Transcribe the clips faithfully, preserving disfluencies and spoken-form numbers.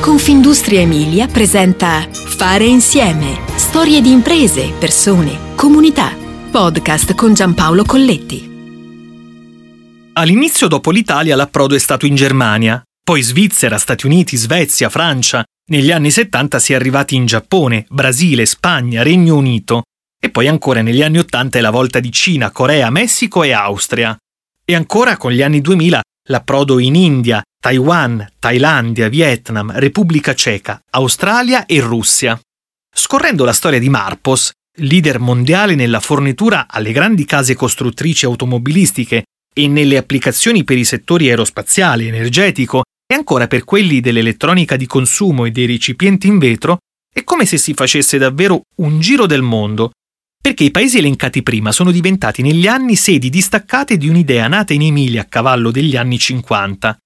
Confindustria Emilia presenta Fare Insieme. Storie di imprese, persone, comunità. Podcast con Giampaolo Colletti. All'inizio, dopo l'Italia, l'approdo è stato in Germania, poi Svizzera, Stati Uniti, Svezia, Francia. Negli anni settanta si è arrivati in Giappone, Brasile, Spagna, Regno Unito. E poi ancora negli anni ottanta è la volta di Cina, Corea, Messico e Austria. E ancora con gli anni duemila l'approdo in India, Taiwan, Thailandia, Vietnam, Repubblica Ceca, Australia e Russia. Scorrendo la storia di Marposs, leader mondiale nella fornitura alle grandi case costruttrici automobilistiche e nelle applicazioni per i settori aerospaziale, energetico e ancora per quelli dell'elettronica di consumo e dei recipienti in vetro, è come se si facesse davvero un giro del mondo, perché i paesi elencati prima sono diventati negli anni sedi distaccate di un'idea nata in Emilia a cavallo degli anni cinquanta.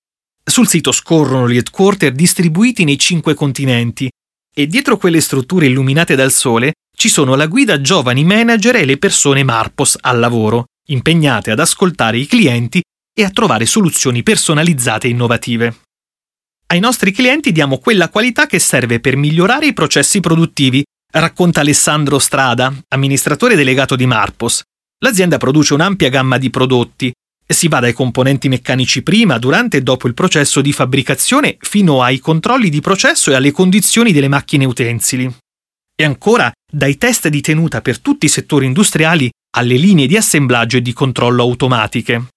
Sul sito scorrono gli headquarter distribuiti nei cinque continenti e dietro quelle strutture illuminate dal sole ci sono la guida giovani manager e le persone Marposs al lavoro, impegnate ad ascoltare i clienti e a trovare soluzioni personalizzate e innovative. Ai nostri clienti diamo quella qualità che serve per migliorare i processi produttivi, racconta Alessandro Strada, amministratore delegato di Marposs. L'azienda produce un'ampia gamma di prodotti. Si va dai componenti meccanici prima, durante e dopo il processo di fabbricazione, fino ai controlli di processo e alle condizioni delle macchine utensili. E ancora, dai test di tenuta per tutti i settori industriali alle linee di assemblaggio e di controllo automatiche.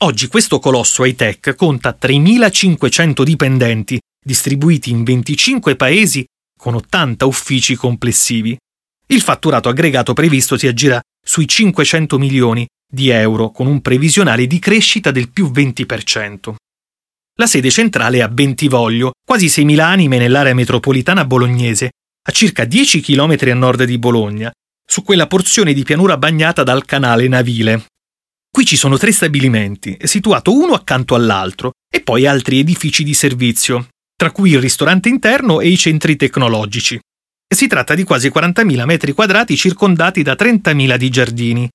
Oggi questo colosso high-tech conta tremilacinquecento dipendenti, distribuiti in venticinque paesi, con ottanta uffici complessivi. Il fatturato aggregato previsto si aggira sui cinquecento milioni di euro, con un previsionale di crescita del più venti per cento. La sede centrale è a Bentivoglio, quasi seimila anime nell'area metropolitana bolognese, a circa dieci chilometri a nord di Bologna, su quella porzione di pianura bagnata dal canale Navile. Qui ci sono tre stabilimenti, situato uno accanto all'altro, e poi altri edifici di servizio, tra cui il ristorante interno e i centri tecnologici. Si tratta di quasi quarantamila metri quadrati circondati da trentamila di giardini.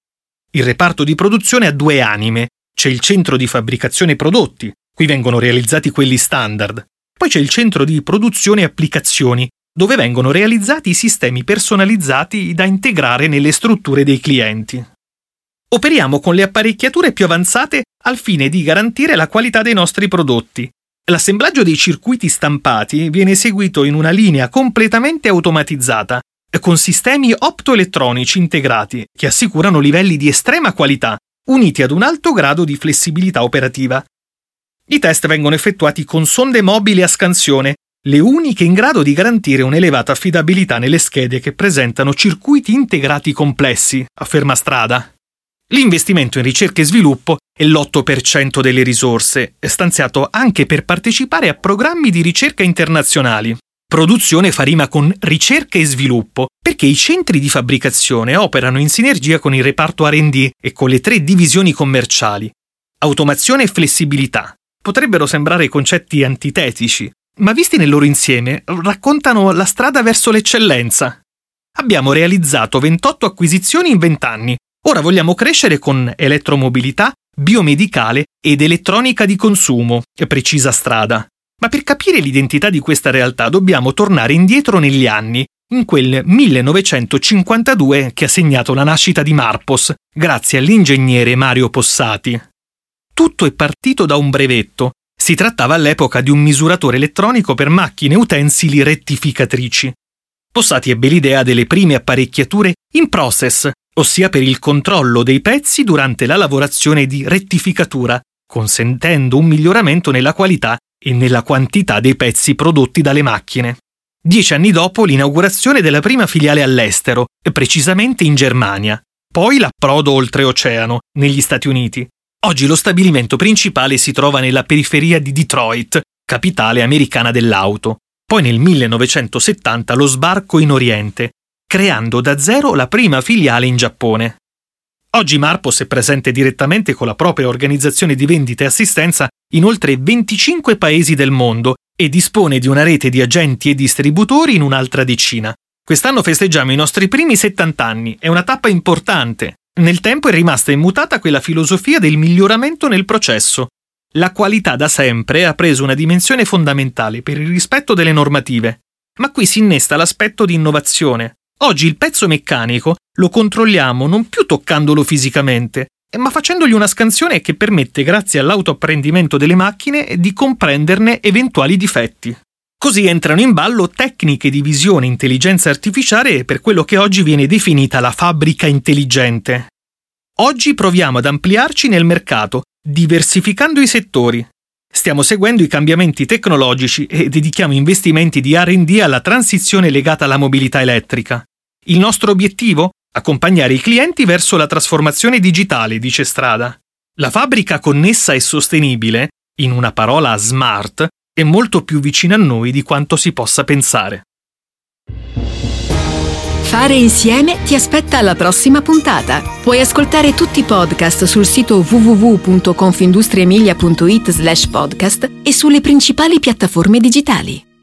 Il reparto di produzione ha due anime. C'è il centro di fabbricazione prodotti, qui vengono realizzati quelli standard. Poi c'è il centro di produzione applicazioni, dove vengono realizzati i sistemi personalizzati da integrare nelle strutture dei clienti. Operiamo con le apparecchiature più avanzate al fine di garantire la qualità dei nostri prodotti. L'assemblaggio dei circuiti stampati viene eseguito in una linea completamente automatizzata, con sistemi optoelettronici integrati che assicurano livelli di estrema qualità, uniti ad un alto grado di flessibilità operativa. I test vengono effettuati con sonde mobili a scansione, le uniche in grado di garantire un'elevata affidabilità nelle schede che presentano circuiti integrati complessi, afferma Strada. L'investimento in ricerca e sviluppo è l'otto per cento delle risorse, stanziato anche per partecipare a programmi di ricerca internazionali. Produzione fa rima con ricerca e sviluppo, perché i centri di fabbricazione operano in sinergia con il reparto erre e di e con le tre divisioni commerciali. Automazione e flessibilità potrebbero sembrare concetti antitetici, ma visti nel loro insieme raccontano la strada verso l'eccellenza. Abbiamo realizzato ventotto acquisizioni in venti anni. Ora vogliamo crescere con elettromobilità, biomedicale ed elettronica di consumo, precisa Strada. Ma per capire l'identità di questa realtà dobbiamo tornare indietro negli anni, in quel millenovecentocinquantadue che ha segnato la nascita di Marposs, grazie all'ingegnere Mario Possati. Tutto è partito da un brevetto. Si trattava all'epoca di un misuratore elettronico per macchine utensili rettificatrici. Possati ebbe l'idea delle prime apparecchiature in process, ossia per il controllo dei pezzi durante la lavorazione di rettificatura, consentendo un miglioramento nella qualità e nella quantità dei pezzi prodotti dalle macchine. Dieci anni dopo l'inaugurazione della prima filiale all'estero, precisamente in Germania, poi l'approdo oltreoceano, negli Stati Uniti. Oggi lo stabilimento principale si trova nella periferia di Detroit, capitale americana dell'auto. Poi nel millenovecentosettanta lo sbarco in Oriente, creando da zero la prima filiale in Giappone. Oggi Marposs è presente direttamente con la propria organizzazione di vendita e assistenza in oltre venticinque paesi del mondo e dispone di una rete di agenti e distributori in un'altra decina. Quest'anno festeggiamo i nostri primi settanta anni, è una tappa importante. Nel tempo è rimasta immutata quella filosofia del miglioramento nel processo. La qualità da sempre ha preso una dimensione fondamentale per il rispetto delle normative, ma qui si innesta l'aspetto di innovazione. Oggi il pezzo meccanico lo controlliamo non più toccandolo fisicamente, ma facendogli una scansione che permette, grazie all'autoapprendimento delle macchine, di comprenderne eventuali difetti. Così entrano in ballo tecniche di visione e intelligenza artificiale per quello che oggi viene definita la fabbrica intelligente. Oggi proviamo ad ampliarci nel mercato, diversificando i settori. Stiamo seguendo i cambiamenti tecnologici e dedichiamo investimenti di erre e D alla transizione legata alla mobilità elettrica. Il nostro obiettivo? Accompagnare i clienti verso la trasformazione digitale, dice Strada. La fabbrica connessa e sostenibile, in una parola smart, è molto più vicina a noi di quanto si possa pensare. Fare Insieme ti aspetta alla prossima puntata. Puoi ascoltare tutti i podcast sul sito w w w punto confindustriemilia punto i t slash podcast e sulle principali piattaforme digitali.